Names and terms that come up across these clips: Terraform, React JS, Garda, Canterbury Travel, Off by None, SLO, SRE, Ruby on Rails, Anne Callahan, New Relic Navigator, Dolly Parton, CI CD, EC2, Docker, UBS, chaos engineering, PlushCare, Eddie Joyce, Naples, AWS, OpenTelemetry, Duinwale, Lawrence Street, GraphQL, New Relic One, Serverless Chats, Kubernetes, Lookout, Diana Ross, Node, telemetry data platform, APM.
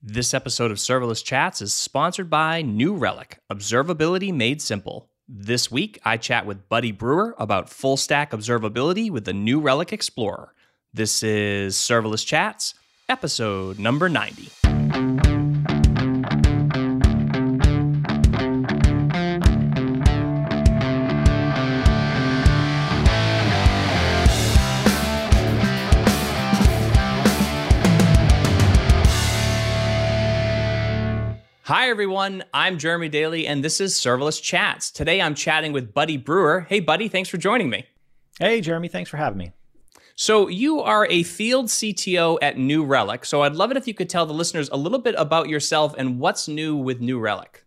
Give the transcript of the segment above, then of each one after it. This episode of Serverless Chats is sponsored by New Relic, observability made simple. This week, I chat with Buddy Brewer about full-stack observability with the New Relic Explorer. This is Serverless Chats, episode number 90. Hi, everyone. I'm Jeremy Daly, and this is Serverless Chats. Today, I'm chatting with Buddy Brewer. Hey, Buddy, thanks for joining me. Hey, Jeremy. Thanks for having me. So you are a field CTO at New Relic. So I'd love it if you could tell the listeners a little bit about yourself and what's new with New Relic.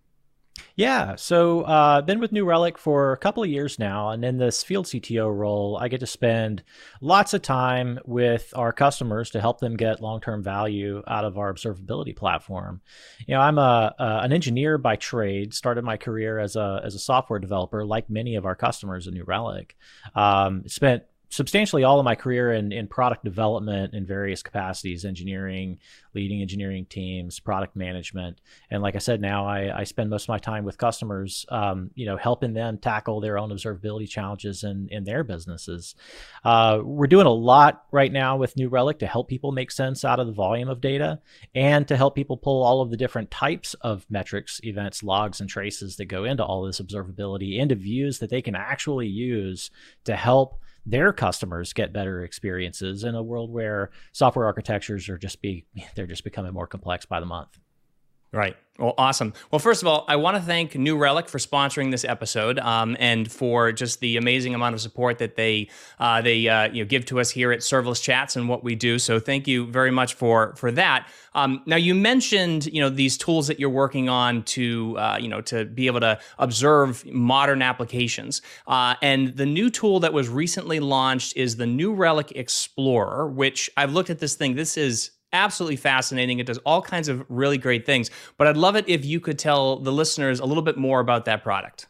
Yeah, so I've been with New Relic for a couple of years now, and in this field CTO role, I get to spend lots of time with our customers to help them get long-term value out of our observability platform. You know, I'm an engineer by trade, started my career as a software developer, like many of our customers at New Relic. Spent substantially all of my career in product development in various capacities, engineering, leading engineering teams, product management. And like I said, now I spend most of my time with customers, you know, helping them tackle their own observability challenges in their businesses. We're doing a lot right now with New Relic to help people make sense out of the volume of data and to help people pull all of the different types of metrics, events, logs, and traces that go into all this observability into views that they can actually use to help their customers get better experiences in a world where software architectures are just becoming more complex by the month. Right. Well, awesome. Well, first of all, I want to thank New Relic for sponsoring this episode and for just the amazing amount of support that they give to us here at Serverless Chats and what we do. So thank you very much for that. Now, you mentioned these tools that you're working on to be able to observe modern applications. And the new tool that was recently launched is the New Relic Explorer, which I've looked at this thing. This is absolutely fascinating. It does all kinds of really great things, but I'd love it if you could tell the listeners a little bit more about that product.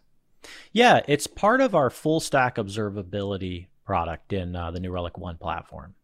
Yeah, it's part of our full-stack observability product in the New Relic One platform.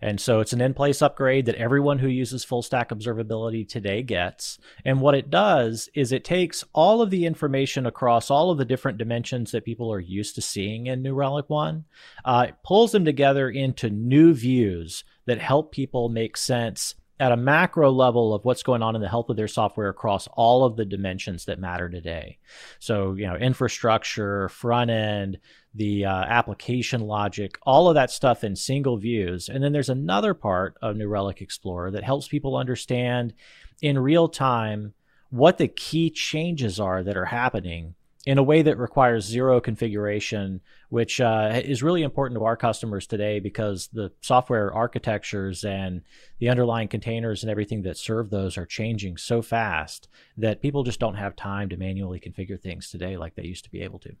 And so it's an in-place upgrade that everyone who uses full-stack observability today gets. And what it does is it takes all of the information across all of the different dimensions that people are used to seeing in New Relic One, it pulls them together into new views that help people make sense at a macro level of what's going on in the health of their software across all of the dimensions that matter today. So, infrastructure, front end, the application logic, all of that stuff in single views. And then there's another part of New Relic Explorer that helps people understand in real time what the key changes are that are happening in a way that requires zero configuration, which is really important to our customers today because the software architectures and the underlying containers and everything that serve those are changing so fast that people just don't have time to manually configure things today like they used to be able to.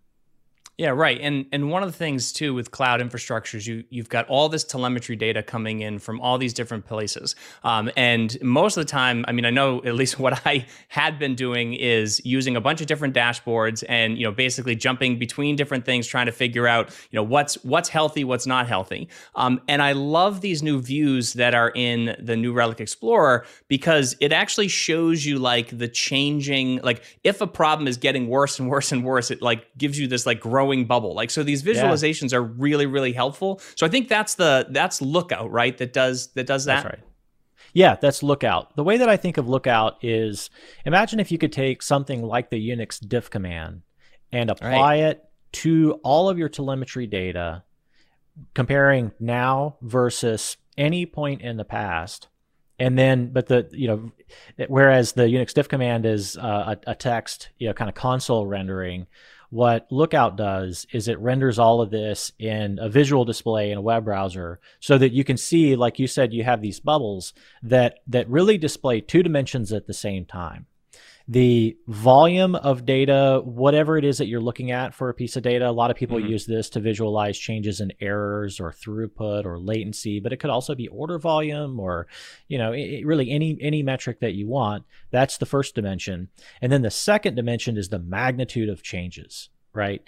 Yeah, right. And one of the things too with cloud infrastructures, you've got all this telemetry data coming in from all these different places. And most of the time, I mean, I know at least what I had been doing is using a bunch of different dashboards and basically jumping between different things, trying to figure out what's healthy, what's not healthy. And I love these new views that are in the New Relic Explorer because it actually shows you if a problem is getting worse and worse and worse, it gives you this growing bubble. So these visualizations are really, really helpful. So I think that's Lookout, right? That does that. That's right. Yeah, that's Lookout. The way that I think of Lookout is imagine if you could take something like the Unix diff command and apply it to all of your telemetry data, comparing now versus any point in the past. And then, whereas the Unix diff command is a text, kind of console rendering, what Lookout does is it renders all of this in a visual display in a web browser so that you can see, like you said, you have these bubbles that really display two dimensions at the same time. The volume of data, whatever it is that you're looking at for a piece of data, a lot of people use this to visualize changes in errors or throughput or latency, but it could also be order volume or, really any metric that you want. That's the first dimension. And then the second dimension is the magnitude of changes, right?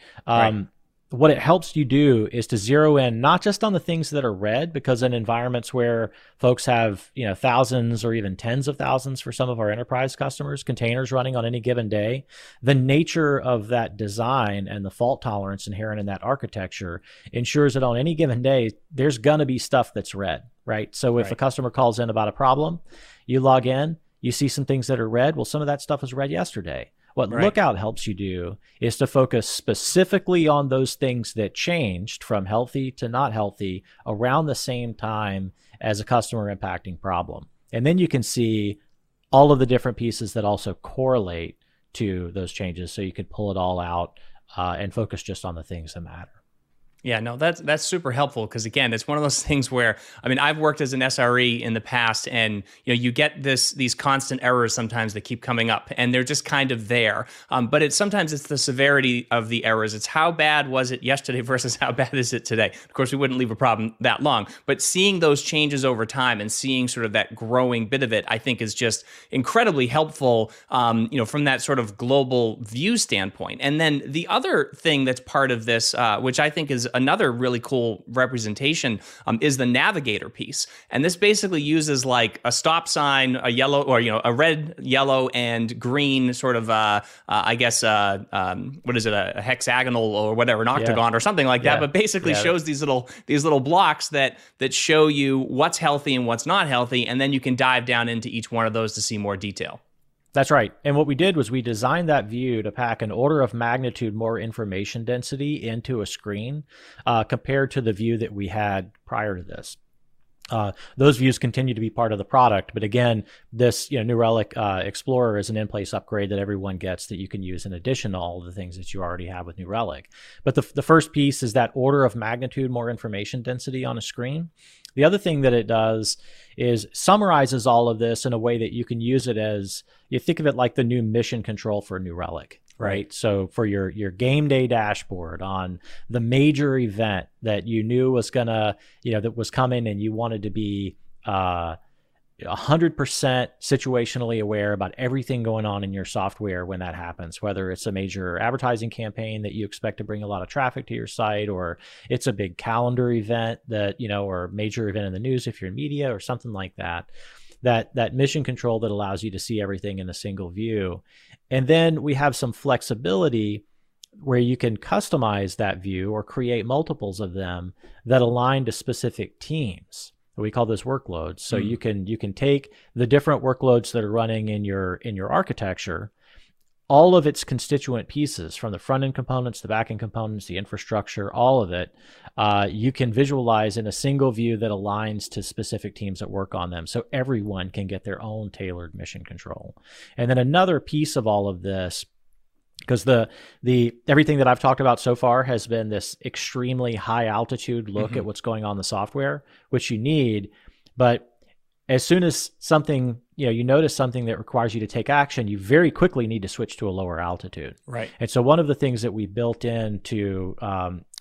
what it helps you do is to zero in not just on the things that are red, because in environments where folks have, you know, thousands or even tens of thousands for some of our enterprise customers, containers running on any given day, the nature of that design and the fault tolerance inherent in that architecture ensures that on any given day, there's going to be stuff that's red, right? So if a customer calls in about a problem, you log in, you see some things that are red. Well, some of that stuff was red yesterday. What Lookout helps you do is to focus specifically on those things that changed from healthy to not healthy around the same time as a customer impacting problem. And then you can see all of the different pieces that also correlate to those changes. So you could pull it all out and focus just on the things that matter. Yeah, no, that's super helpful, because again, it's one of those things where, I mean, I've worked as an SRE in the past, and you know, you get these constant errors sometimes that keep coming up, and they're just kind of there. But sometimes it's the severity of the errors. It's how bad was it yesterday versus how bad is it today. Of course, we wouldn't leave a problem that long, but seeing those changes over time and seeing sort of that growing bit of it, I think is just incredibly helpful, you know, from that sort of global view standpoint. And then the other thing that's part of this, which I think is another really cool representation, is the navigator piece. And this basically uses like a stop sign, a yellow, or, you know, a red, yellow, and green sort of, what is it? A hexagonal or whatever, an octagon or something like that, but basically shows these little blocks that show you what's healthy and what's not healthy. And then you can dive down into each one of those to see more detail. That's right. And what we did was we designed that view to pack an order of magnitude more information density into a screen compared to the view that we had prior to this. Those views continue to be part of the product. But again, this New Relic Explorer is an in-place upgrade that everyone gets that you can use in addition to all the things that you already have with New Relic. But the first piece is that order of magnitude more information density on a screen. The other thing that it does is summarizes all of this in a way that you can use it as, you think of it like the new mission control for New Relic, right? So for your game day dashboard on the major event that you knew was gonna, that was coming, and you wanted to be 100% situationally aware about everything going on in your software when that happens, whether it's a major advertising campaign that you expect to bring a lot of traffic to your site, or it's a big calendar event that, or major event in the news if you're in media or something like that. That mission control that allows you to see everything in a single view. And then we have some flexibility where you can customize that view or create multiples of them that align to specific teams. We call this workloads. So you can take the different workloads that are running in your architecture, all of its constituent pieces, from the front end components, the back end components, the infrastructure, all of it, you can visualize in a single view that aligns to specific teams that work on them. So everyone can get their own tailored mission control. And then another piece of all of this, because the everything that I've talked about so far has been this extremely high altitude look at what's going on in the software, which you need. But as soon as something, you notice something that requires you to take action, you very quickly need to switch to a lower altitude. Right. And so one of the things that we built into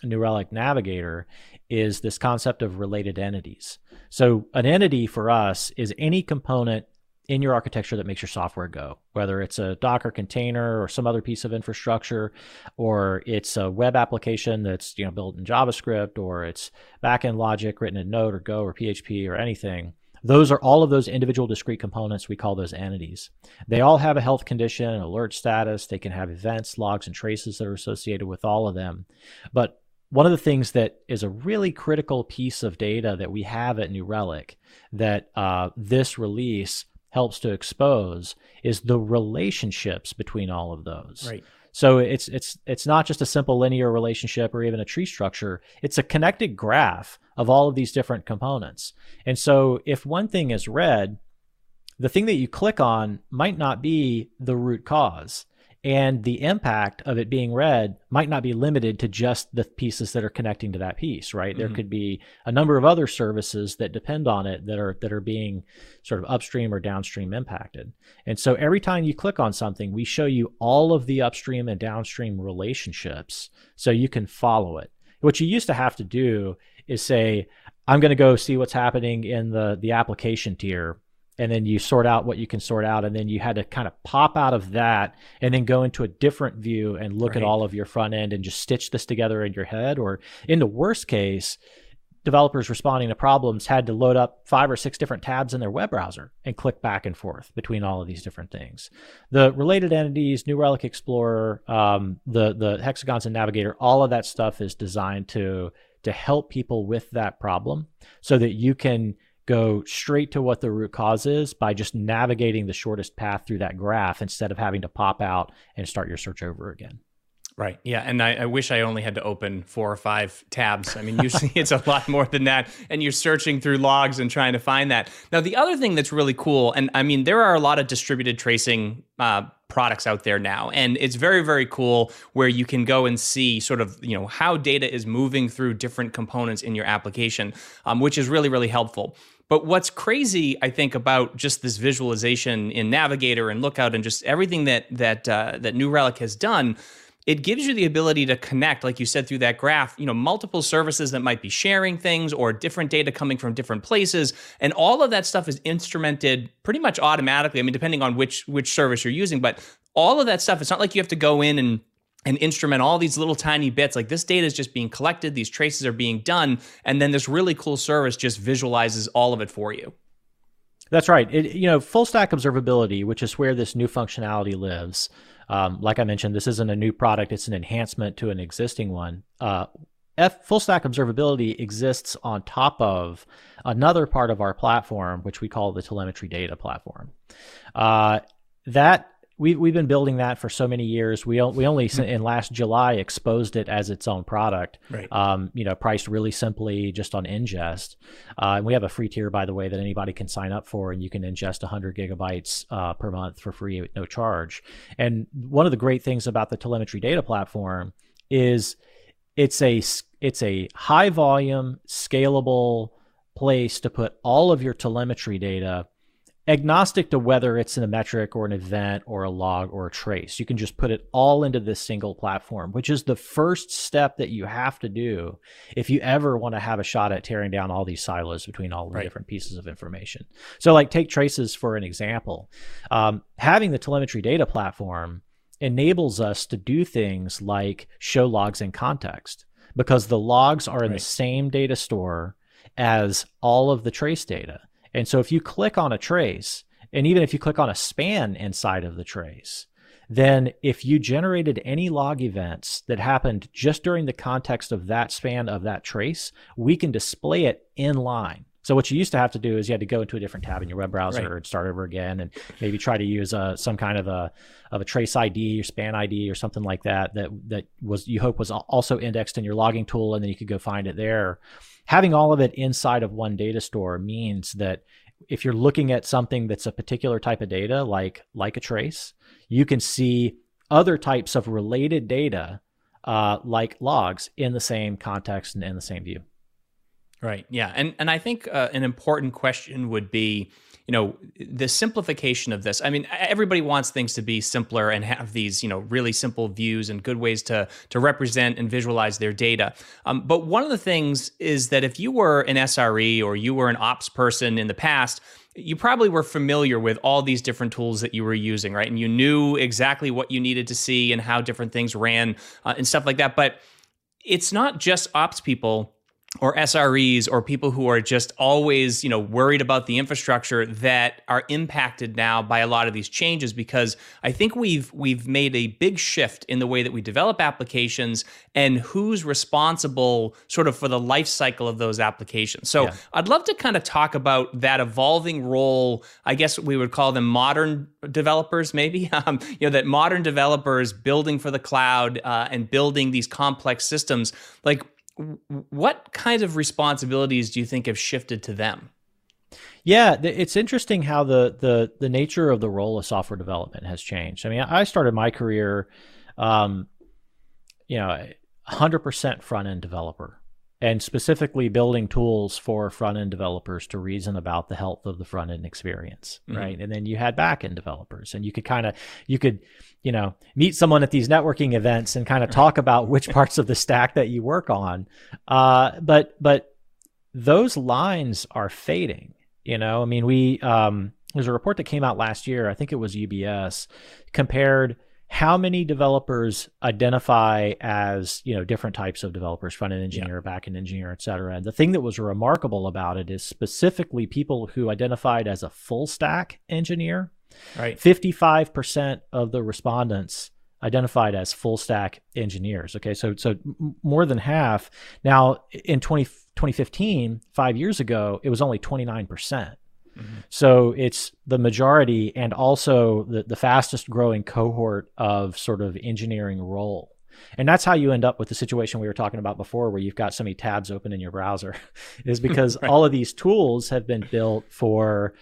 New Relic Navigator is this concept of related entities. So an entity for us is any component in your architecture that makes your software go, whether it's a Docker container or some other piece of infrastructure, or it's a web application that's built in JavaScript, or it's backend logic written in Node or Go or PHP or anything. Those are all of those individual discrete components. We call those entities. They all have a health condition, an alert status. They can have events, logs, and traces that are associated with all of them. But one of the things that is a really critical piece of data that we have at New Relic that this release helps to expose is the relationships between all of those. Right. So it's not just a simple linear relationship or even a tree structure. It's a connected graph of all of these different components. And so if one thing is red, the thing that you click on might not be the root cause. And the impact of it being red might not be limited to just the pieces that are connecting to that piece, right? There could be a number of other services that depend on it that are being sort of upstream or downstream impacted. And so every time you click on something, we show you all of the upstream and downstream relationships so you can follow it. What you used to have to do is say, I'm going to go see what's happening in the application tier and then you sort out what you can sort out, and then you had to kind of pop out of that and then go into a different view and look at all of your front end and just stitch this together in your head. Or in the worst case, developers responding to problems had to load up 5 or 6 different tabs in their web browser and click back and forth between all of these different things. The related entities, New Relic Explorer, the hexagons and Navigator, all of that stuff is designed to help people with that problem so that you can go straight to what the root cause is by just navigating the shortest path through that graph instead of having to pop out and start your search over again. Right. Yeah. And I wish I only had to open 4 or 5 tabs. I mean, usually it's a lot more than that. And you're searching through logs and trying to find that. Now, the other thing that's really cool, and I mean, there are a lot of distributed tracing products out there now. And it's very, very cool where you can go and see sort of, you know, how data is moving through different components in your application, which is really, really helpful. But what's crazy, I think, about just this visualization in Navigator and Lookout and just everything that New Relic has done, it gives you the ability to connect, like you said, through that graph, you know, multiple services that might be sharing things or different data coming from different places. And all of that stuff is instrumented pretty much automatically. I mean, depending on which service you're using, but all of that stuff, it's not like you have to go in and instrument all these little tiny bits. Like, this data is just being collected, these traces are being done, and then this really cool service just visualizes all of it for you. That's right. You know, full-stack observability, which is where this new functionality lives. Like I mentioned, this isn't a new product. It's an enhancement to an existing one. Full-stack observability exists on top of another part of our platform, which we call the telemetry data platform. We've been building that for so many years. We only in last July exposed it as its own product, right. You know, priced really simply just on ingest. And we have a free tier, by the way, that anybody can sign up for, and you can ingest 100 gigabytes per month for free with no charge. And one of the great things about the telemetry data platform is it's a high volume, scalable place to put all of your telemetry data, agnostic to whether it's in a metric or an event or a log or a trace. You can just put it all into this single platform, which is the first step that you have to do if you ever want to have a shot at tearing down all these silos between all the different pieces of information. So, like, take traces for an example. Having the telemetry data platform enables us to do things like show logs in context, because the logs are in the same data store as all of the trace data. And so if you click on a trace, and even if you click on a span inside of the trace, then if you generated any log events that happened just during the context of that span of that trace, we can display it in line. So what you used to have to do is you had to go into a different tab in your web browser and start over again, and maybe try to use some kind of a trace ID or span ID or something like that was, you hope, was also indexed in your logging tool, and then you could go find it there. Having all of it inside of one data store means that if you're looking at something that's a particular type of data, like a trace, you can see other types of related data, like logs, in the same context and in the same view. Right. Yeah. And I think an important question would be, you know, the simplification of this. I mean, everybody wants things to be simpler and have these, you know, really simple views and good ways to represent and visualize their data. But one of the things is that if you were an SRE or you were an ops person in the past, you probably were familiar with all these different tools that you were using, right? And you knew exactly what you needed to see and how different things ran and stuff like that. But it's not just ops people or SREs or people who are just always, you know, worried about the infrastructure that are impacted now by a lot of these changes, because I think we've made a big shift in the way that we develop applications and who's responsible sort of for the life cycle of those applications. So I'd love to kind of talk about that evolving role. I guess we would call them modern developers, maybe, you know, that modern developers building for the cloud and building these complex systems. Like, what kinds of responsibilities do you think have shifted to them? Yeah, it's interesting how the nature of the role of software development has changed. I mean, I started my career, you know, 100% front-end developer, and specifically building tools for front-end developers to reason about the health of the front-end experience, right? Mm-hmm. And then you had back-end developers, and you could kind of, you know, meet someone at these networking events and kind of talk about which parts of the stack that you work on. But those lines are fading, you know? I mean, There's a report that came out last year, I think it was UBS, compared how many developers identify as, you know, different types of developers, front-end engineer, back-end engineer, et cetera. And the thing that was remarkable about it is specifically people who identified as a full-stack engineer. Right. 55% of the respondents identified as full-stack engineers. Okay, so more than half. Now, in 2015, 5 years ago, it was only 29%. Mm-hmm. So it's the majority and also the fastest growing cohort of sort of engineering role. And that's how you end up with the situation we were talking about before, where you've got so many tabs open in your browser, is because right. all of these tools have been built for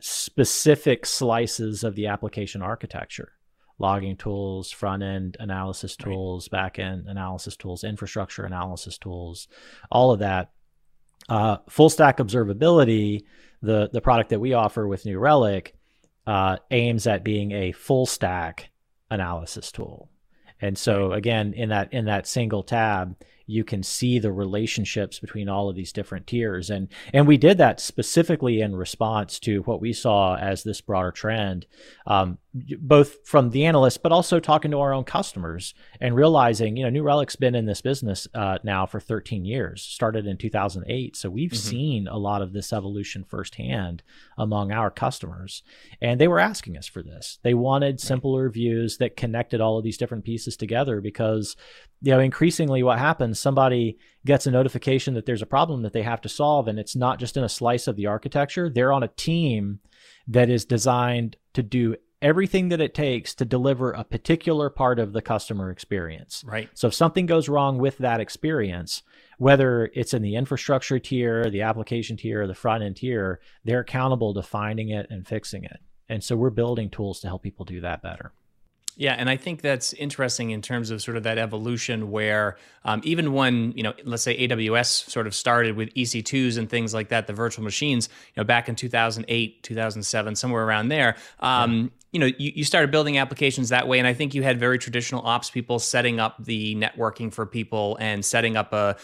specific slices of the application architecture. Logging tools, front-end analysis tools, right. back-end analysis tools, infrastructure analysis tools, all of that. Full-stack observability, the product that we offer with New Relic, aims at being a full-stack analysis tool. And so, again, in that single tab, you can see the relationships between all of these different tiers. And we did that specifically in response to what we saw as this broader trend, both from the analysts, but also talking to our own customers and realizing, you know, New Relic's been in this business now for 13 years, started in 2008. So we've seen a lot of this evolution firsthand among our customers. And they were asking us for this. They wanted simpler views that connected all of these different pieces together because, you know, increasingly what happens, somebody gets a notification that there's a problem that they have to solve, and it's not just in a slice of the architecture. They're on a team that is designed to do everything that it takes to deliver a particular part of the customer experience. Right. So if something goes wrong with that experience, whether it's in the infrastructure tier, the application tier, or the front end tier, they're accountable to finding it and fixing it. And so we're building tools to help people do that better. Yeah, and I think that's interesting in terms of sort of that evolution where even when, you know, let's say AWS sort of started with EC2s and things like that, the virtual machines, you know, back in 2008, 2007, somewhere around there, you know, you started building applications that way. And I think you had very traditional ops people setting up the networking for people and setting up a,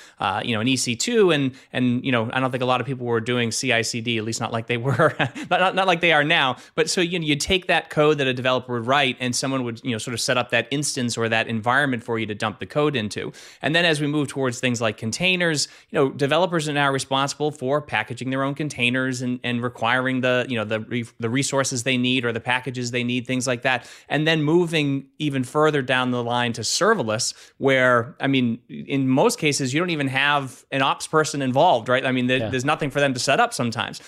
you know, an EC2. And, you know, I don't think a lot of people were doing CI CD, at least not like they were, not like they are now. But so, you know, you take that code that a developer would write and someone would, you know, sort of set up that instance or that environment for you to dump the code into. And then as we move towards things like containers, you know, developers are now responsible for packaging their own containers and requiring the, you know, the resources they need or the packages they need, things like that. And then moving even further down the line to serverless, where, I mean, in most cases, you don't even have an ops person involved, right? I mean, there's nothing for them to set up sometimes.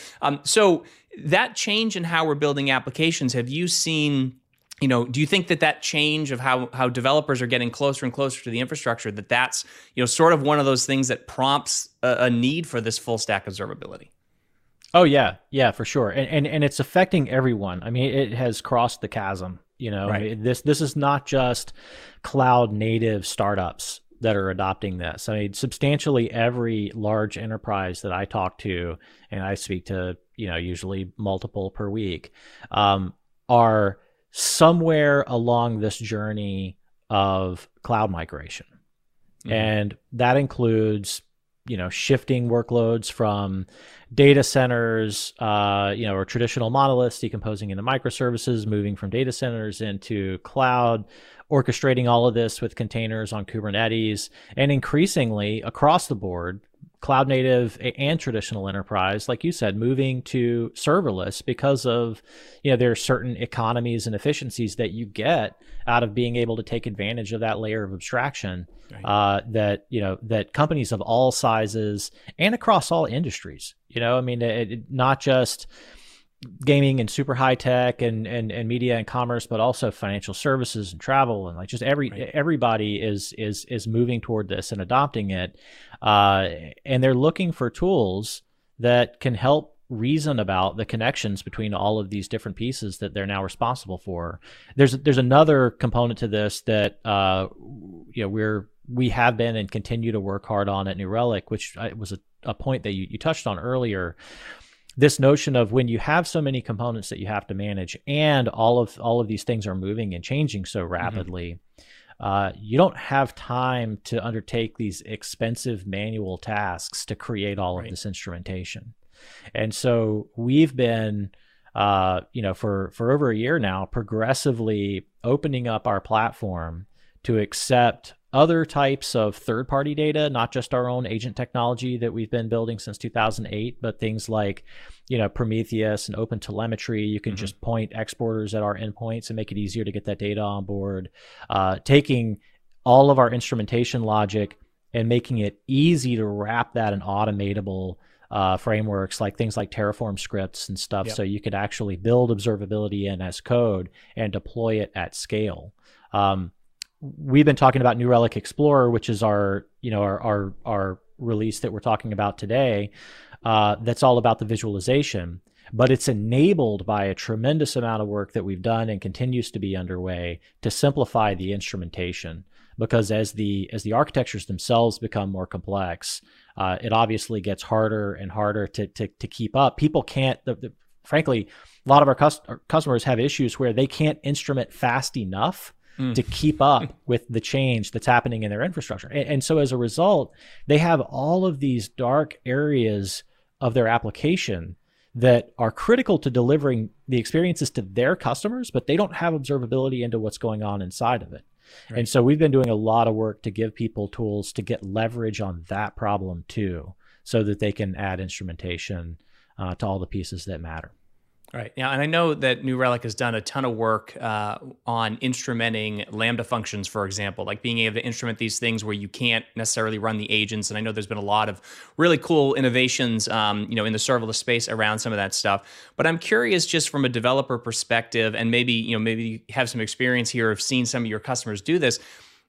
So that change in how we're building applications, have you seen, you know, do you think that change of how developers are getting closer and closer to the infrastructure, that's, you know, sort of one of those things that prompts a need for this full stack observability? Oh, yeah, for sure. And it's affecting everyone. I mean, it has crossed the chasm, you know. Right. I mean, this is not just cloud native startups that are adopting this. I mean, substantially every large enterprise that I talk to, and I speak to, you know, usually multiple per week, are somewhere along this journey of cloud migration. Mm-hmm. And that includes, you know, shifting workloads from data centers, you know, or traditional monoliths, decomposing into microservices, moving from data centers into cloud, orchestrating all of this with containers on Kubernetes, and increasingly across the board, cloud native and traditional enterprise, like you said, moving to serverless because of, you know, there are certain economies and efficiencies that you get out of being able to take advantage of that layer of abstraction, right. That, you know, that companies of all sizes and across all industries, you know, I mean, not just gaming and super high tech and media and commerce, but also financial services and travel, and like just everybody is moving toward this and adopting it. And they're looking for tools that can help reason about the connections between all of these different pieces that they're now responsible for. There's another component to this that, you know, we have been and continue to work hard on at New Relic, which was a point that you touched on earlier. This notion of when you have so many components that you have to manage, and all of these things are moving and changing so rapidly, you don't have time to undertake these expensive manual tasks to create all of this instrumentation. And so we've been for over a year now, progressively opening up our platform to accept other types of third-party data, not just our own agent technology that we've been building since 2008, but things like, Prometheus and OpenTelemetry. You can mm-hmm. just point exporters at our endpoints and make it easier to get that data on board. Taking all of our instrumentation logic and making it easy to wrap that in automatable frameworks, like things like Terraform scripts and stuff. Yep. So you could actually build observability in as code and deploy it at scale. We've been talking about New Relic Explorer, which is our release that we're talking about today. That's all about the visualization, but it's enabled by a tremendous amount of work that we've done and continues to be underway to simplify the instrumentation. Because as the architectures themselves become more complex, it obviously gets harder and harder to keep up. People can't. Frankly, a lot of our customers have issues where they can't instrument fast enough to keep up with the change that's happening in their infrastructure. And so as a result, they have all of these dark areas of their application that are critical to delivering the experiences to their customers, but they don't have observability into what's going on inside of it. Right. And so we've been doing a lot of work to give people tools to get leverage on that problem too, so that they can add instrumentation to all the pieces that matter. Right. Yeah, and I know that New Relic has done a ton of work on instrumenting Lambda functions, for example, like being able to instrument these things where you can't necessarily run the agents. And I know there's been a lot of really cool innovations, in the serverless space around some of that stuff. But I'm curious, just from a developer perspective, and maybe you have some experience here of seeing some of your customers do this.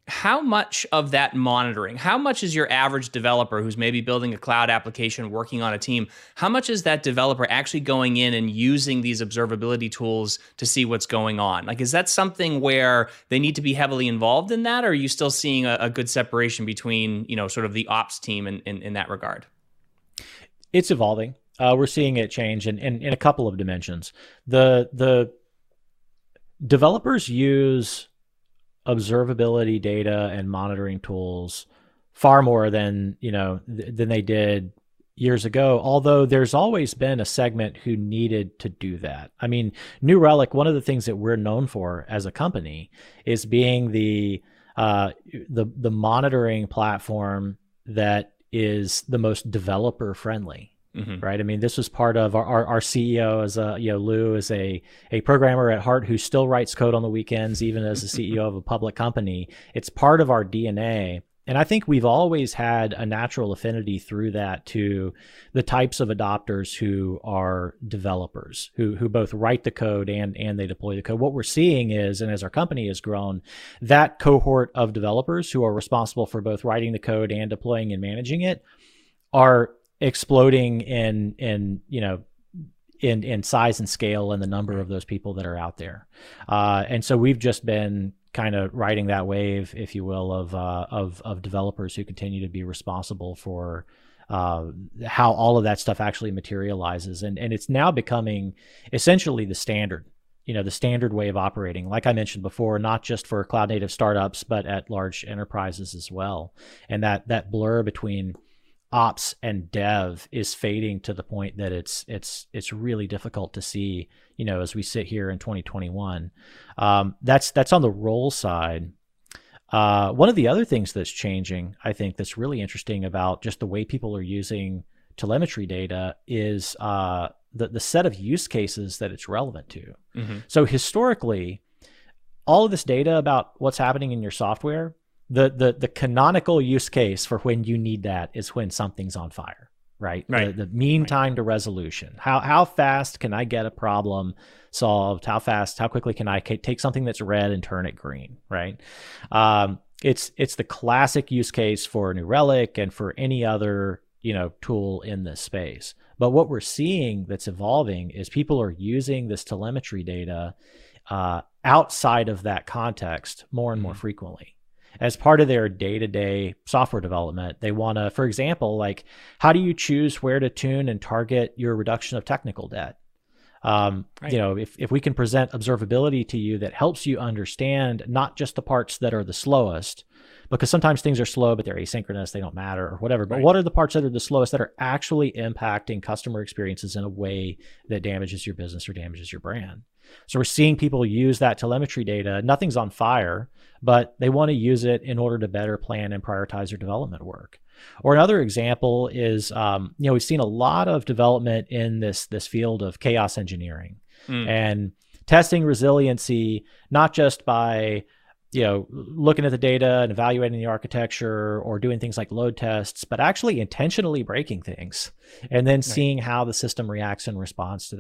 How much of that monitoring, how much is your average developer who's maybe building a cloud application, working on a team, how much is that developer actually going in and using these observability tools to see what's going on? Like, is that something where they need to be heavily involved in that? Or are you still seeing a good separation between, sort of the ops team in that regard? It's evolving. We're seeing it change in a couple of dimensions. The developers use observability data and monitoring tools far more than they did years ago, although there's always been a segment who needed to do that. I mean, New Relic, one of the things that we're known for as a company is being the monitoring platform that is the most developer friendly. Mm-hmm. Right. I mean, this was part of our CEO as Lou is a programmer at heart who still writes code on the weekends, even as the CEO of a public company. It's part of our DNA. And I think we've always had a natural affinity through that to the types of adopters who are developers, who both write the code and they deploy the code. What we're seeing is, and as our company has grown, that cohort of developers who are responsible for both writing the code and deploying and managing it are exploding in size and scale and the number of those people that are out there. And so we've just been kind of riding that wave, if you will, of developers who continue to be responsible for how all of that stuff actually materializes. And it's now becoming essentially the standard. The standard way of operating, like I mentioned before, not just for cloud native startups, but at large enterprises as well. And that blur between ops and dev is fading to the point that it's really difficult to see, as we sit here in 2021. That's on the role side. One of the other things that's changing, I think, that's really interesting about just the way people are using telemetry data is the set of use cases that it's relevant to. Mm-hmm. So historically, all of this data about what's happening in your software, the canonical use case for when you need that is when something's on fire, right? Right. The mean time to resolution. How fast can I get a problem solved? How quickly can I take something that's red and turn it green, right? It's the classic use case for New Relic and for any other, tool in this space. But what we're seeing that's evolving is people are using this telemetry data outside of that context more and more frequently. As part of their day-to-day software development, they want to, for example, like, how do you choose where to tune and target your reduction of technical debt? Right. If we can present observability to you that helps you understand not just the parts that are the slowest, because sometimes things are slow, but they're asynchronous, they don't matter or whatever. But right. What are the parts that are the slowest that are actually impacting customer experiences in a way that damages your business or damages your brand? So we're seeing people use that telemetry data. Nothing's on fire, but they want to use it in order to better plan and prioritize their development work. Or another example is, you know, we've seen a lot of development in this field of chaos engineering and testing resiliency, not just by, you know, looking at the data and evaluating the architecture or doing things like load tests, but actually intentionally breaking things and then seeing how the system reacts in response to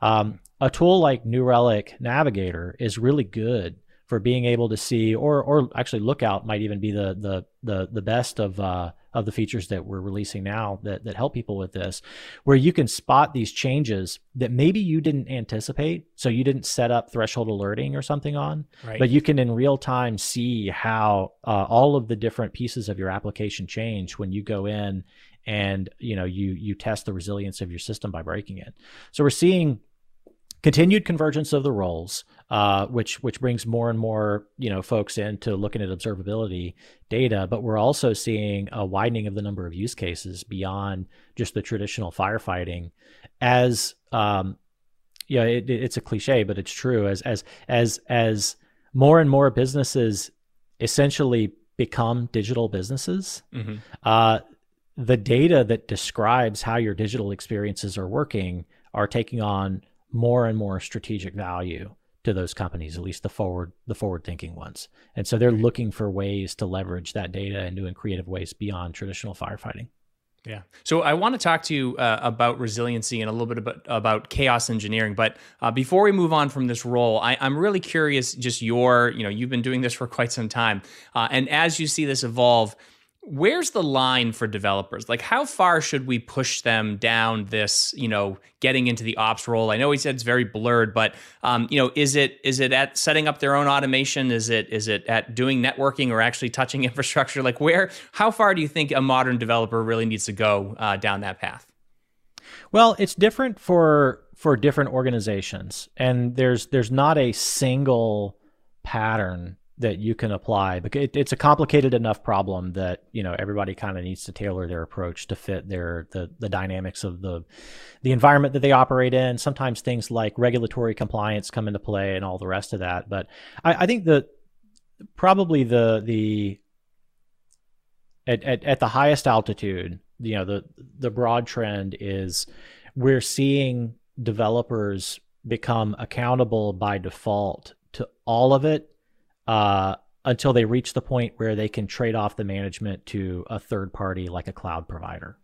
that. A tool like New Relic Navigator is really good for being able to see, or actually Lookout might even be the best of the features that we're releasing now that help people with this, where you can spot these changes that maybe you didn't anticipate. So you didn't set up threshold alerting or something on, but you can in real time see how all of the different pieces of your application change when you go in and, you know, you test the resilience of your system by breaking it. So we're seeing continued convergence of the roles, which brings more and more, you know, folks into looking at observability data, but we're also seeing a widening of the number of use cases beyond just the traditional firefighting. As you know, it's a cliche, but it's true. As more and more businesses essentially become digital businesses, the data that describes how your digital experiences are working are taking on more and more strategic value to those companies, at least the forward thinking ones. And so they're looking for ways to leverage that data and doing creative ways beyond traditional firefighting. Yeah. So I want to talk to you about resiliency and a little bit about chaos engineering. But before we move on from this role, I'm really curious, just you've been doing this for quite some time. And as you see this evolve, where's the line for developers? Like, how far should we push them down this, you know, getting into the ops role? I know he said it's very blurred, but, you know, is it at setting up their own automation? Is it at doing networking or actually touching infrastructure? Like, how far do you think a modern developer really needs to go down that path? Well, it's different for different organizations, and there's not a single pattern that you can apply, because it's a complicated enough problem that, you know, everybody kind of needs to tailor their approach to fit the dynamics of the environment that they operate in. Sometimes things like regulatory compliance come into play and all the rest of that. But I think that probably at the highest altitude, you know, the broad trend is we're seeing developers become accountable by default to all of it, until they reach the point where they can trade off the management to a third party, like a cloud provider.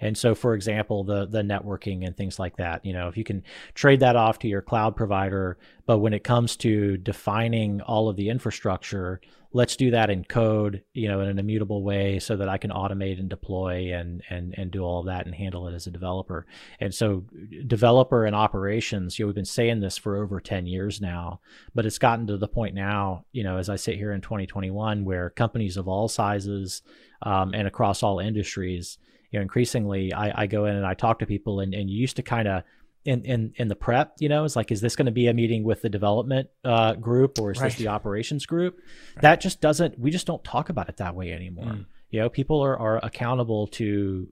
And so, for example, the networking and things like that, you know, if you can trade that off to your cloud provider, but when it comes to defining all of the infrastructure, let's do that in code, you know, in an immutable way so that I can automate and deploy and do all of that and handle it as a developer. And so developer and operations, you know, we've been saying this for over 10 years now, but it's gotten to the point now, you know, as I sit here in 2021, where companies of all sizes and across all industries, you know, increasingly I go in and I talk to people, and you used to kind of, in the prep, you know, it's like, is this going to be a meeting with the development group, or is this the operations group? That just doesn't, we just don't talk about it that way anymore. You know, people are accountable to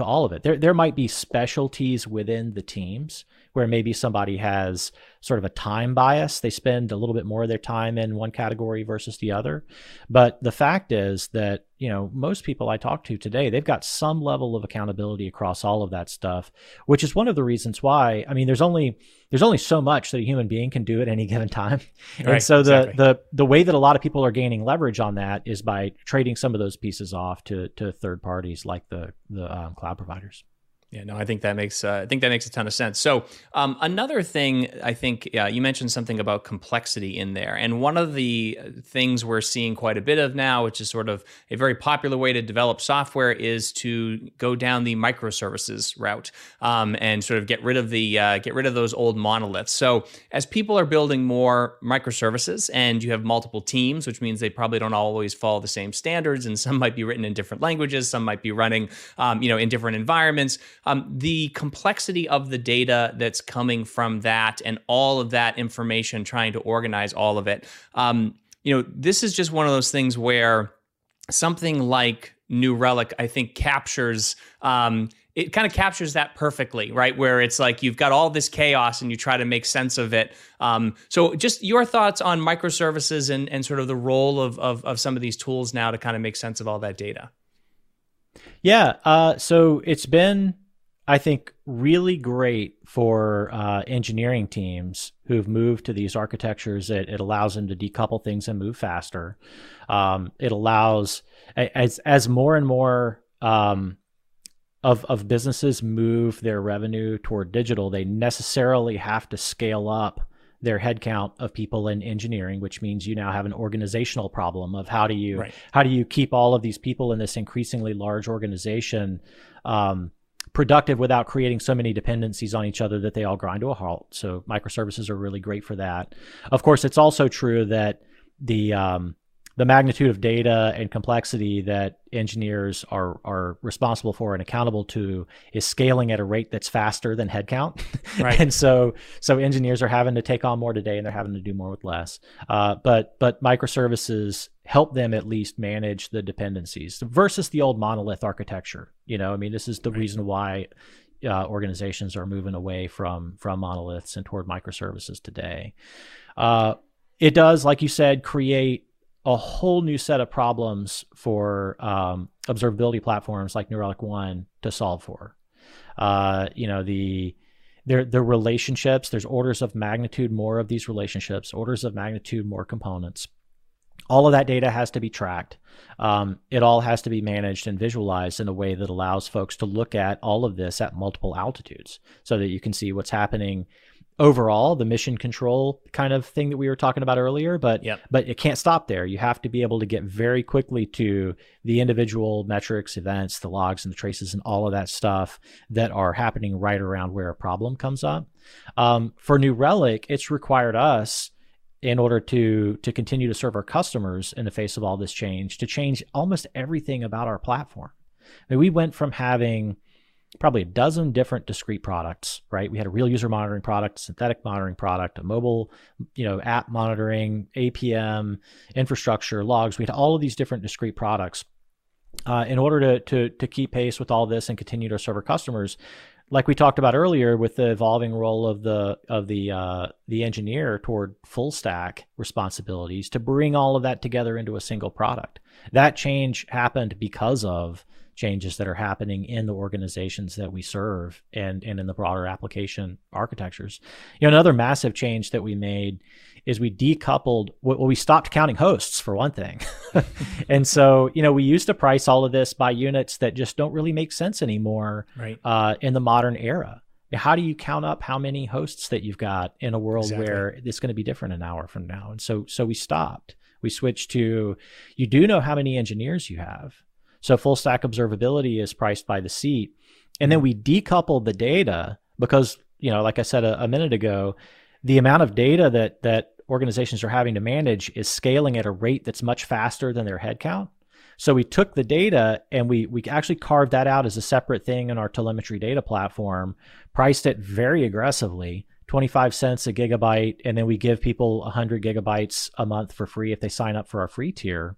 all of it. There might be specialties within the teams where maybe somebody has sort of a time bias. They spend a little bit more of their time in one category versus the other. But the fact is that, you know, most people I talk to today, they've got some level of accountability across all of that stuff, which is one of the reasons why, I mean, there's only so much that a human being can do at any given time. And so the way that a lot of people are gaining leverage on that is by trading some of those pieces off to third parties like the cloud providers. Yeah, no, I think that makes a ton of sense. So another thing, I think you mentioned something about complexity in there. And one of the things we're seeing quite a bit of now, which is sort of a very popular way to develop software, is to go down the microservices route and sort of get rid of those old monoliths. So as people are building more microservices, and you have multiple teams, which means they probably don't always follow the same standards, and some might be written in different languages, some might be running, you know, in different environments. The complexity of the data that's coming from that and all of that information, trying to organize all of it. you know, this is just one of those things where something like New Relic, I think, captures, it kind of captures that perfectly, right? Where it's like, you've got all this chaos and you try to make sense of it. So just your thoughts on microservices and sort of the role of some of these tools now to kind of make sense of all that data. Yeah, so it's been, I think, really great for engineering teams who've moved to these architectures. It allows them to decouple things and move faster. It allows, as more and more of businesses move their revenue toward digital, they necessarily have to scale up their headcount of people in engineering, which means you now have an organizational problem of how do you keep all of these people in this increasingly large organization productive without creating so many dependencies on each other that they all grind to a halt. So microservices are really great for that. Of course, it's also true that the magnitude of data and complexity that engineers are responsible for and accountable to is scaling at a rate that's faster than headcount. Right. And so engineers are having to take on more today and they're having to do more with less. But microservices help them at least manage the dependencies versus the old monolith architecture. You know, I mean, this is the reason why organizations are moving away from monoliths and toward microservices today. It does, like you said, create a whole new set of problems for observability platforms like New Relic One to solve for. You know, the relationships, there's orders of magnitude more of these relationships, orders of magnitude more components. All of that data has to be tracked. It all has to be managed and visualized in a way that allows folks to look at all of this at multiple altitudes so that you can see what's happening overall, the mission control kind of thing that we were talking about earlier, but it can't stop there. You have to be able to get very quickly to the individual metrics, events, the logs and the traces and all of that stuff that are happening right around where a problem comes up. For New Relic, it's required us, in order to continue to serve our customers in the face of all this change, to change almost everything about our platform. I mean, we went from having probably a dozen different discrete products, right? We had a real user monitoring product, synthetic monitoring product, a mobile, app monitoring, APM, infrastructure, logs. We had all of these different discrete products. In order to keep pace with all this and continue to serve our customers, like we talked about earlier, with the evolving role of the engineer toward full stack responsibilities, to bring all of that together into a single product. That change happened because of changes that are happening in the organizations that we serve and in the broader application architectures. You know, another massive change that we made is we decoupled, well, we stopped counting hosts for one thing. And so, you know, we used to price all of this by units that just don't really make sense anymore, right? In the modern era. How do you count up how many hosts that you've got in a world where it's going to be different an hour from now? And so we stopped. We switched to, you do know how many engineers you have. So full stack observability is priced by the seat. And then we decoupled the data because, you know, like I said a minute ago, the amount of data that organizations are having to manage is scaling at a rate that's much faster than their headcount. So we took the data and we actually carved that out as a separate thing in our telemetry data platform, priced it very aggressively, 25 cents a gigabyte, and then we give people 100 gigabytes a month for free if they sign up for our free tier,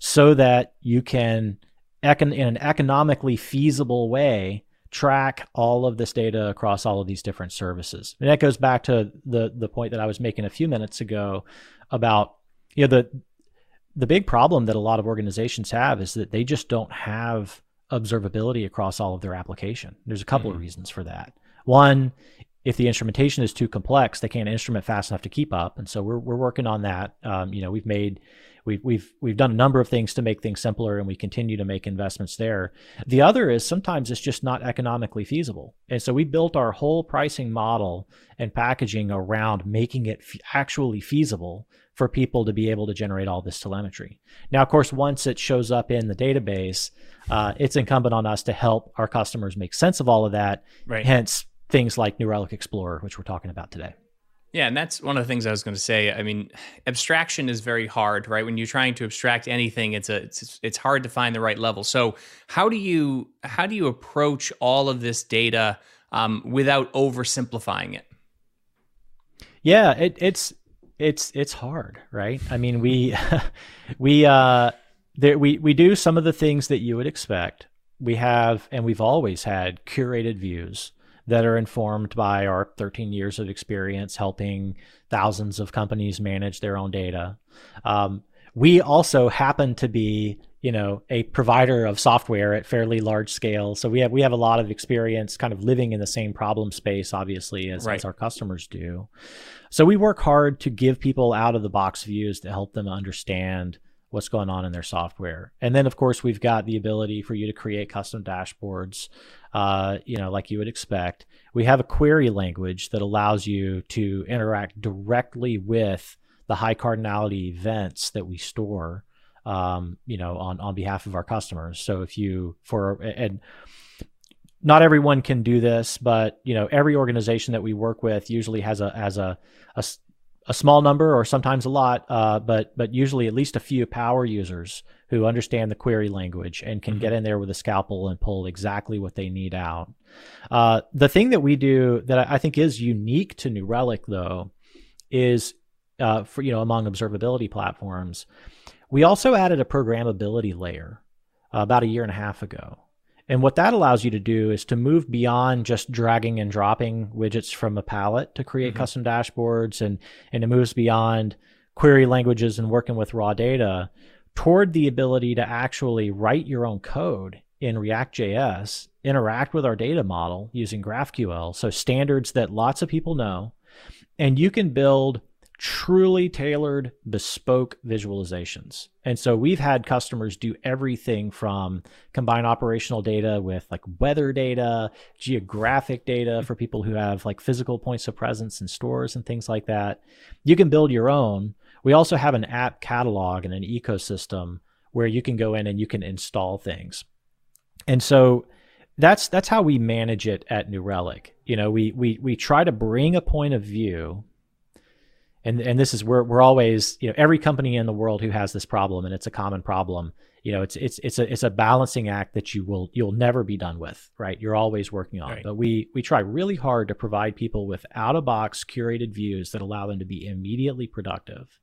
so that you can, in an economically feasible way, track all of this data across all of these different services. And that goes back to the point that I was making a few minutes ago about, you know, the big problem that a lot of organizations have is that they just don't have observability across all of their application. There's a couple of reasons for that. One, if the instrumentation is too complex, they can't instrument fast enough to keep up. And so we're working on that. You know, we've done a number of things to make things simpler, and we continue to make investments there. The other is sometimes it's just not economically feasible. And so we built our whole pricing model and packaging around making it actually feasible for people to be able to generate all this telemetry. Now, of course, once it shows up in the database, it's incumbent on us to help our customers make sense of all of that. Right. Hence, things like New Relic Explorer, which we're talking about today. Yeah, and that's one of the things I was going to say. I mean, abstraction is very hard, right? When you're trying to abstract anything, it's hard to find the right level. So how do you approach all of this data without oversimplifying it? Yeah, it's it's hard, right? I mean, we do some of the things that you would expect. We have, and we've always had, curated views that are informed by our 13 years of experience helping thousands of companies manage their own data. We also happen to be, you know, a provider of software at fairly large scale. So we have a lot of experience kind of living in the same problem space, obviously, as our customers do. So we work hard to give people out of the box views to help them understand what's going on in their software. And then of course, we've got the ability for you to create custom dashboards, you know, like you would expect. We have a query language that allows you to interact directly with the high cardinality events that we store, you know, on behalf of our customers. So if you, and not everyone can do this, but, you know, every organization that we work with usually has a small number, or sometimes a lot, but usually at least a few power users who understand the query language and can get in there with a scalpel and pull exactly what they need out. The thing that we do that I think is unique to New Relic, though, is, for, you know, among observability platforms, we also added a programmability layer about a year and a half ago. And what that allows you to do is to move beyond just dragging and dropping widgets from a palette to create custom dashboards, and it moves beyond query languages and working with raw data toward the ability to actually write your own code in React JS, interact with our data model using GraphQL, so standards that lots of people know, and you can build truly tailored, bespoke visualizations. And so we've had customers do everything from combine operational data with like weather data, geographic data for people who have like physical points of presence in stores and things like that. You can build your own. We also have an app catalog and an ecosystem where you can go in and you can install things. And so that's how we manage it at New Relic. You know, we try to bring a point of view. And this is where we're always, you know, every company in the world who has this problem, and it's a common problem, you know, it's a balancing act that you'll never be done with, right? You're always working on. Right. But we try really hard to provide people with out of box curated views that allow them to be immediately productive,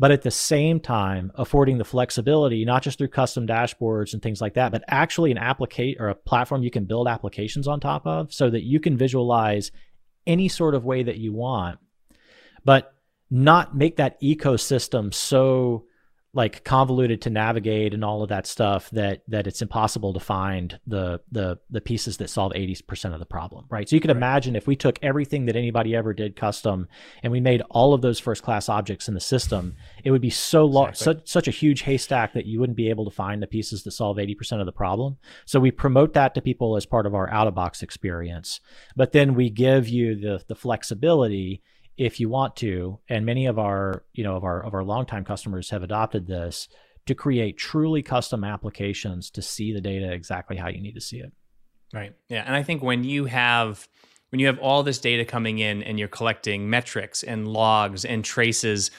but at the same time affording the flexibility, not just through custom dashboards and things like that, but actually an application or a platform you can build applications on top of, so that you can visualize any sort of way that you want, but not make that ecosystem so like convoluted to navigate and all of that stuff that it's impossible to find the pieces that solve 80% of the problem, right? So you can imagine if we took everything that anybody ever did custom and we made all of those first class objects in the system, it would be so long, such a huge haystack that you wouldn't be able to find the pieces that solve 80% of the problem. So we promote that to people as part of our out of box experience, but then we give you the flexibility if you want to, and many of our, you know, of our longtime customers have adopted this to create truly custom applications to see the data exactly how you need to see it. Right. Yeah. And I think when you have all this data coming in and you're collecting metrics and logs and traces,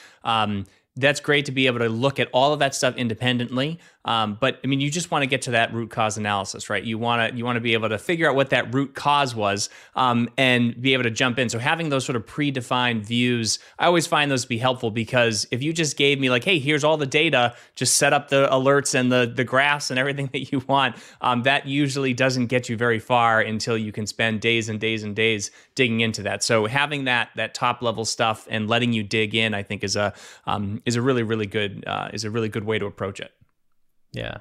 that's great to be able to look at all of that stuff independently. But I mean, you just want to get to that root cause analysis, right? You want to be able to figure out what that root cause was, and be able to jump in. So having those sort of predefined views, I always find those to be helpful, because if you just gave me like, hey, here's all the data, just set up the alerts and the graphs and everything that you want, that usually doesn't get you very far until you can spend days and days and days digging into that. So having that top level stuff and letting you dig in, I think is a really good way to approach it. Yeah.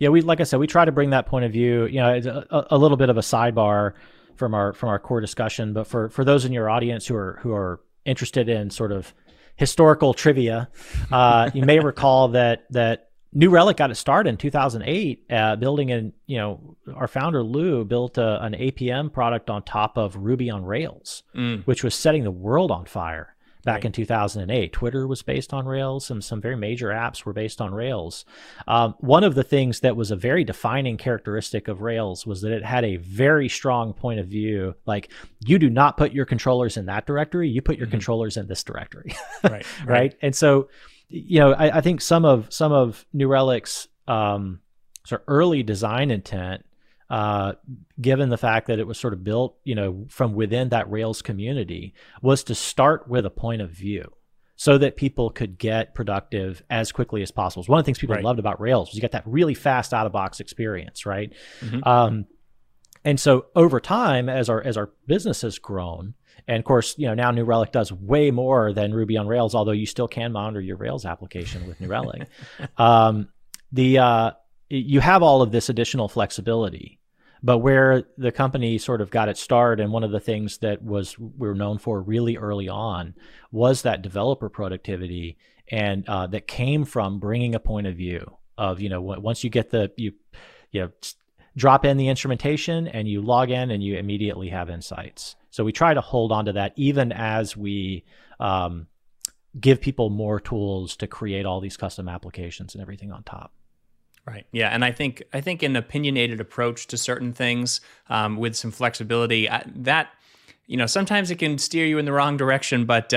We, like I said, we try to bring that point of view. You know, it's a little bit of a sidebar from our core discussion, but for those in your audience who are interested in sort of historical trivia, you may recall that New Relic got its start in 2008, our founder Lou built an APM product on top of Ruby on Rails, which was setting the world on fire. Back in 2008, Twitter was based on Rails, and some very major apps were based on Rails. One of the things that was a very defining characteristic of Rails was that it had a very strong point of view. Like, you do not put your controllers in that directory, you put your controllers in this directory. Right. And so, you know, I think some of New Relic's sort of early design intent given the fact that it was sort of built, you know, from within that Rails community, was to start with a point of view so that people could get productive as quickly as possible. It's one of the things people loved about Rails was you got that really fast out-of-box experience, right? And so over time, as our business has grown, and of course, you know, now New Relic does way more than Ruby on Rails, although you still can monitor your Rails application with New Relic. You have all of this additional flexibility, but where the company sort of got its start, and one of the things that we were known for really early on was that developer productivity, and that came from bringing a point of view of, you know, once you get you drop in the instrumentation and you log in and you immediately have insights. So we try to hold on to that even as we give people more tools to create all these custom applications and everything on top. Right. Yeah. And I think an opinionated approach to certain things with some flexibility, that, you know, sometimes it can steer you in the wrong direction, but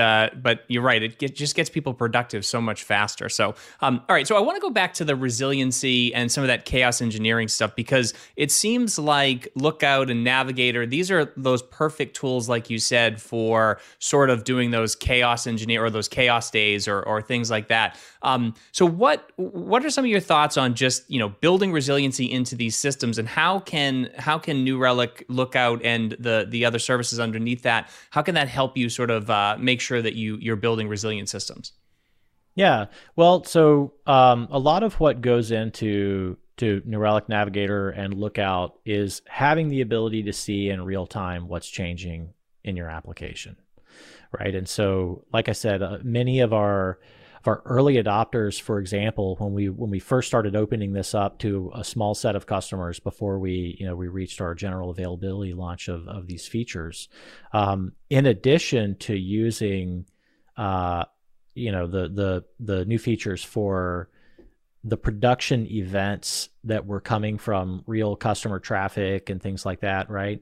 you're right. It just gets people productive so much faster. So, all right. So I want to go back to the resiliency and some of that chaos engineering stuff, because it seems like Lookout and Navigator, these are those perfect tools, like you said, for sort of doing those chaos engineer or those chaos days or things like that. So what are some of your thoughts on just, you know, building resiliency into these systems, and how can New Relic, Lookout, and the other services underneath that, how can that help you sort of make sure that you're building resilient systems? Yeah, well, so a lot of what goes into New Relic Navigator and Lookout is having the ability to see in real time what's changing in your application, right? And so, like I said, many of our early adopters, for example, when we first started opening this up to a small set of customers before we reached our general availability launch of these features, in addition to using the new features for the production events that were coming from real customer traffic and things like that, right?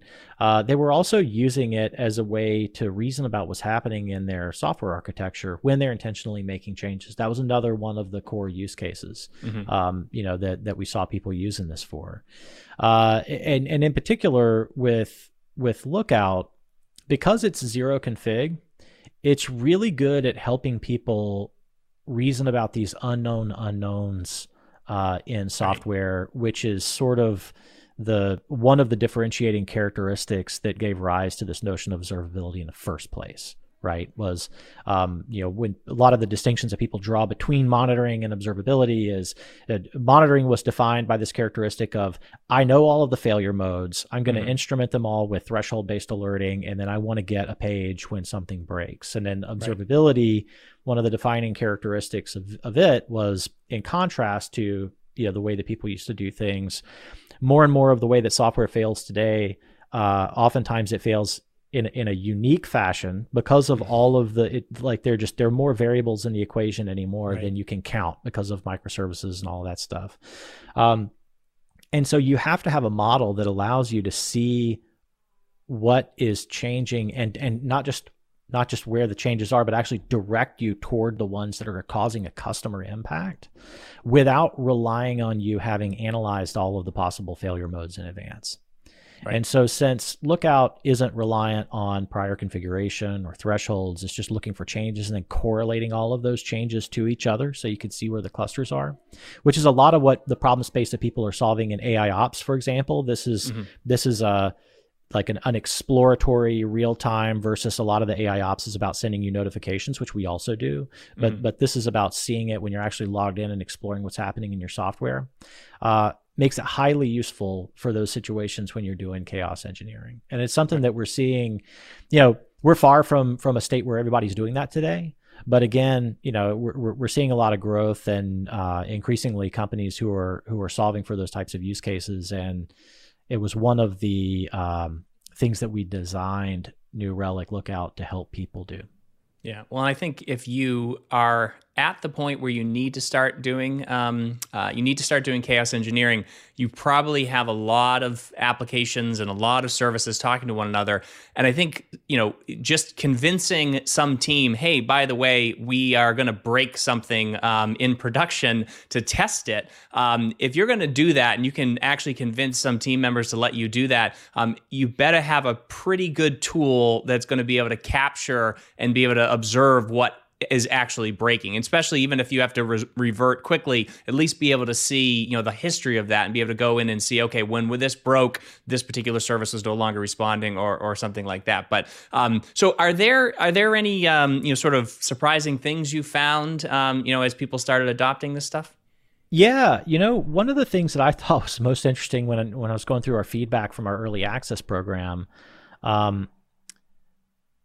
They were also using it as a way to reason about what's happening in their software architecture when they're intentionally making changes. That was another one of the core use cases, that we saw people using this for. And in particular with Lookout, because it's zero config, it's really good at helping people reason about these unknown unknowns in software, which is sort of one of the differentiating characteristics that gave rise to this notion of observability in the first place, right? Was, when a lot of the distinctions that people draw between monitoring and observability is that monitoring was defined by this characteristic of, I know all of the failure modes, I'm going to instrument them all with threshold-based alerting, and then I want to get a page when something breaks. And then observability, one of the defining characteristics of it was, in contrast to, you know, the way that people used to do things, more and more of the way that software fails today, oftentimes it fails in a unique fashion because of all of there are more variables in the equation anymore than you can count because of microservices and all that stuff. And so you have to have a model that allows you to see what is changing and not just where the changes are, but actually direct you toward the ones that are causing a customer impact without relying on you having analyzed all of the possible failure modes in advance. Right. And so since Lookout isn't reliant on prior configuration or thresholds, it's just looking for changes and then correlating all of those changes to each other so you can see where the clusters are, which is a lot of what the problem space that people are solving in AIOps, for example. This is a like an exploratory real time versus a lot of the AIOps is about sending you notifications, which we also do, but this is about seeing it when you're actually logged in and exploring what's happening in your software. Makes it highly useful for those situations when you're doing chaos engineering. And it's something that we're seeing, you know, we're far from a state where everybody's doing that today. But again, you know, we're seeing a lot of growth and increasingly companies who are solving for those types of use cases. And it was one of the things that we designed New Relic Lookout to help people do. Yeah. Well, I think if you are at the point where you need to start doing chaos engineering, you probably have a lot of applications and a lot of services talking to one another. And I think, you know, just convincing some team, hey, by the way, we are going to break something in production to test it. If you're going to do that and you can actually convince some team members to let you do that, you better have a pretty good tool that's going to be able to capture and be able to observe what is actually breaking, especially even if you have to revert quickly, at least be able to see, you know, the history of that and be able to go in and see, okay, when this broke, this particular service is no longer responding, or something like that. But so are there any you know, sort of surprising things you found you know, as people started adopting this stuff? Yeah, you know, one of the things that I thought was most interesting when I was going through our feedback from our early access program,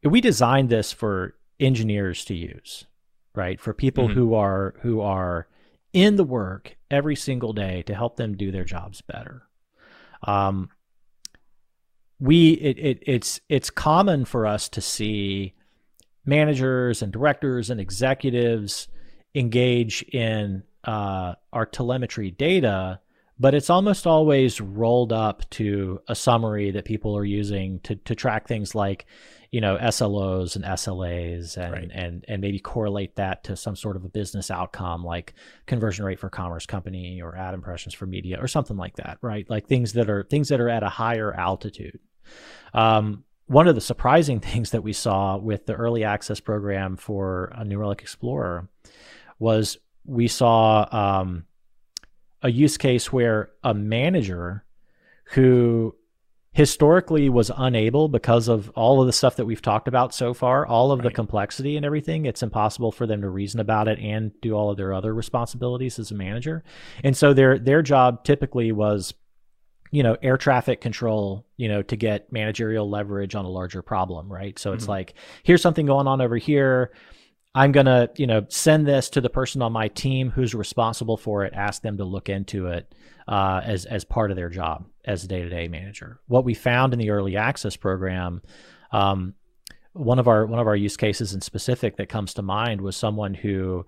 we designed this for engineers to use, right? For people who are in the work every single day to help them do their jobs better. It's common for us to see managers and directors and executives engage in our telemetry data, but it's almost always rolled up to a summary that people are using to track things like, you know, SLOs and SLAs, and, right, and maybe correlate that to some sort of a business outcome like conversion rate for commerce company or ad impressions for media or something like that, right? Like things that are at a higher altitude. One of the surprising things that we saw with the early access program for a New Relic Explorer was we saw a use case where a manager who historically was unable, because of all of the stuff that we've talked about so far, all of the complexity and everything, it's impossible for them to reason about it and do all of their other responsibilities as a manager. And so their job typically was, you know, air traffic control, you know, to get managerial leverage on a larger problem, right? So it's like, here's something going on over here. I'm going to, you know, send this to the person on my team who's responsible for it, ask them to look into it as part of their job as a day-to-day manager. What we found in the early access program, one of our use cases in specific that comes to mind was someone who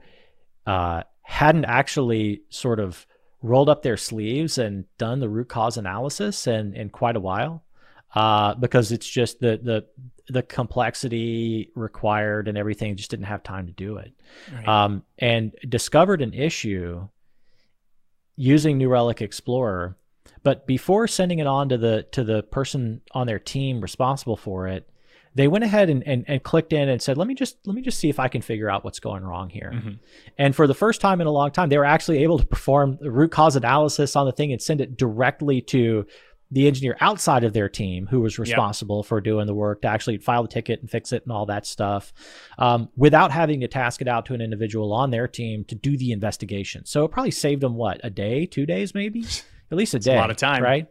hadn't actually sort of rolled up their sleeves and done the root cause analysis in quite a while, because it's just the complexity required and everything, just didn't have time to do it. Right. And discovered an issue using New Relic Explorer, but before sending it on to the person on their team responsible for it, they went ahead and clicked in and said, let me just see if I can figure out what's going wrong here. Mm-hmm. And for the first time in a long time, they were actually able to perform the root cause analysis on the thing and send it directly to the engineer outside of their team who was responsible for doing the work to actually file the ticket and fix it and all that stuff, without having to task it out to an individual on their team to do the investigation. So it probably saved them, what, a day, 2 days, maybe? At least a day. That's a lot of time. Right?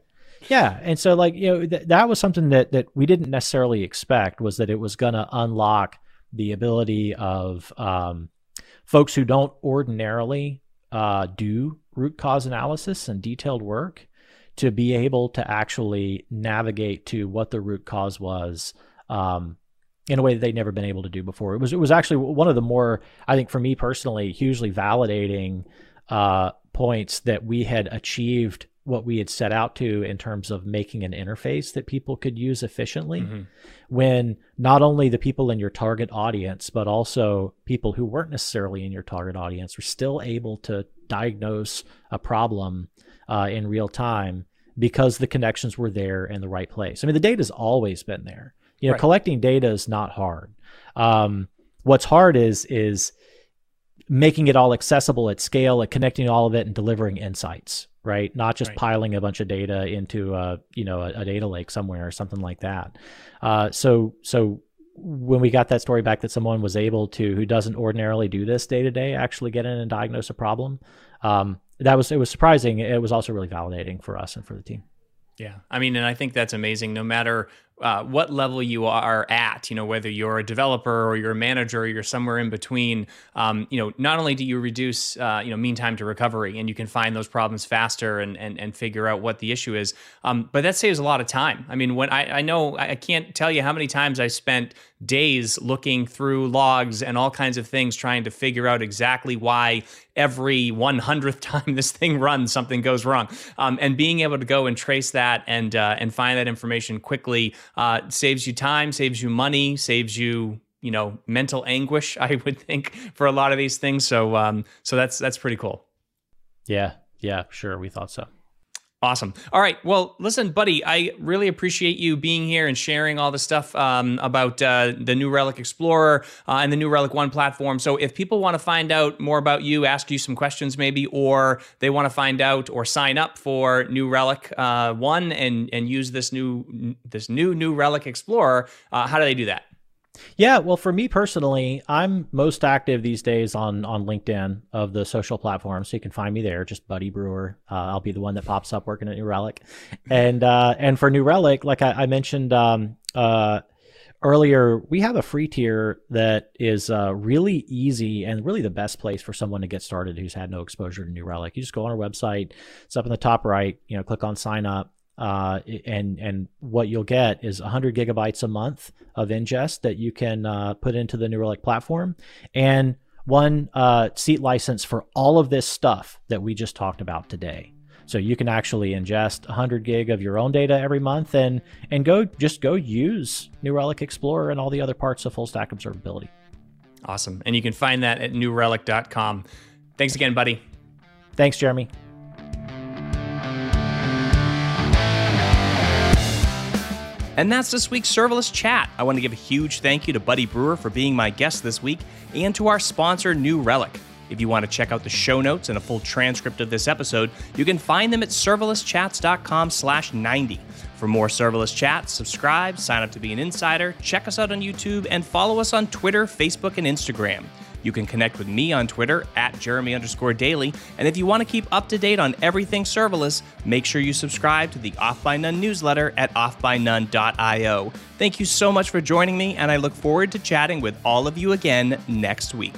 Yeah. And so, like, you know, that was something that we didn't necessarily expect, was that it was going to unlock the ability of folks who don't ordinarily do root cause analysis and detailed work to be able to actually navigate to what the root cause was in a way that they'd never been able to do before. It was actually one of the more, I think for me personally, hugely validating points that we had achieved what we had set out to in terms of making an interface that people could use efficiently, when not only the people in your target audience, but also people who weren't necessarily in your target audience were still able to diagnose a problem in real time because the connections were there in the right place. I mean, the data's always been there. You know, collecting data is not hard. What's hard is making it all accessible at scale and connecting all of it and delivering insights, right? Not just piling a bunch of data into a data lake somewhere or something like that. So when we got that story back that someone was able to, who doesn't ordinarily do this day to day, actually get in and diagnose a problem, it was surprising. It was also really validating for us and for the team. Yeah. I mean, and I think that's amazing. No matter what level you are at, whether you're a developer or you're a manager or you're somewhere in between, not only do you reduce, mean time to recovery, and you can find those problems faster and figure out what the issue is. But that saves a lot of time. I mean, when I know, I can't tell you how many times I spent days looking through logs and all kinds of things, trying to figure out exactly why every 100th time this thing runs, something goes wrong. And being able to go and trace that and find that information quickly saves you time, saves you money, saves you, mental anguish, I would think, for a lot of these things. So, so that's pretty cool. Yeah, sure. We thought so. Awesome. All right. Well, listen, buddy, I really appreciate you being here and sharing all the stuff about the New Relic Explorer and the New Relic One platform. So if people want to find out more about you, ask you some questions maybe, or they want to find out or sign up for New Relic One and use this new Relic Explorer, how do they do that? Yeah, well, for me personally, I'm most active these days on LinkedIn of the social platform. So you can find me there, just Buddy Brewer. I'll be the one that pops up working at New Relic. And for New Relic, like I mentioned earlier, we have a free tier that is really easy and really the best place for someone to get started who's had no exposure to New Relic. You just go on our website, it's up in the top right, click on sign up. And what you'll get is 100 gigabytes a month of ingest that you can put into the New Relic platform, and one seat license for all of this stuff that we just talked about today. So you can actually ingest 100 gig of your own data every month and just go use New Relic Explorer and all the other parts of full-stack observability. Awesome. And you can find that at newrelic.com. Thanks again, buddy. Thanks, Jeremy. And that's this week's Serverless Chat. I want to give a huge thank you to Buddy Brewer for being my guest this week and to our sponsor, New Relic. If you want to check out the show notes and a full transcript of this episode, you can find them at serverlesschats.com/90. For more Serverless Chats, subscribe, sign up to be an insider, check us out on YouTube, and follow us on Twitter, Facebook, and Instagram. You can connect with me on Twitter at Jeremy_Daly. And if you want to keep up to date on everything serverless, make sure you subscribe to the Off by None newsletter at offbynone.io. Thank you so much for joining me, and I look forward to chatting with all of you again next week.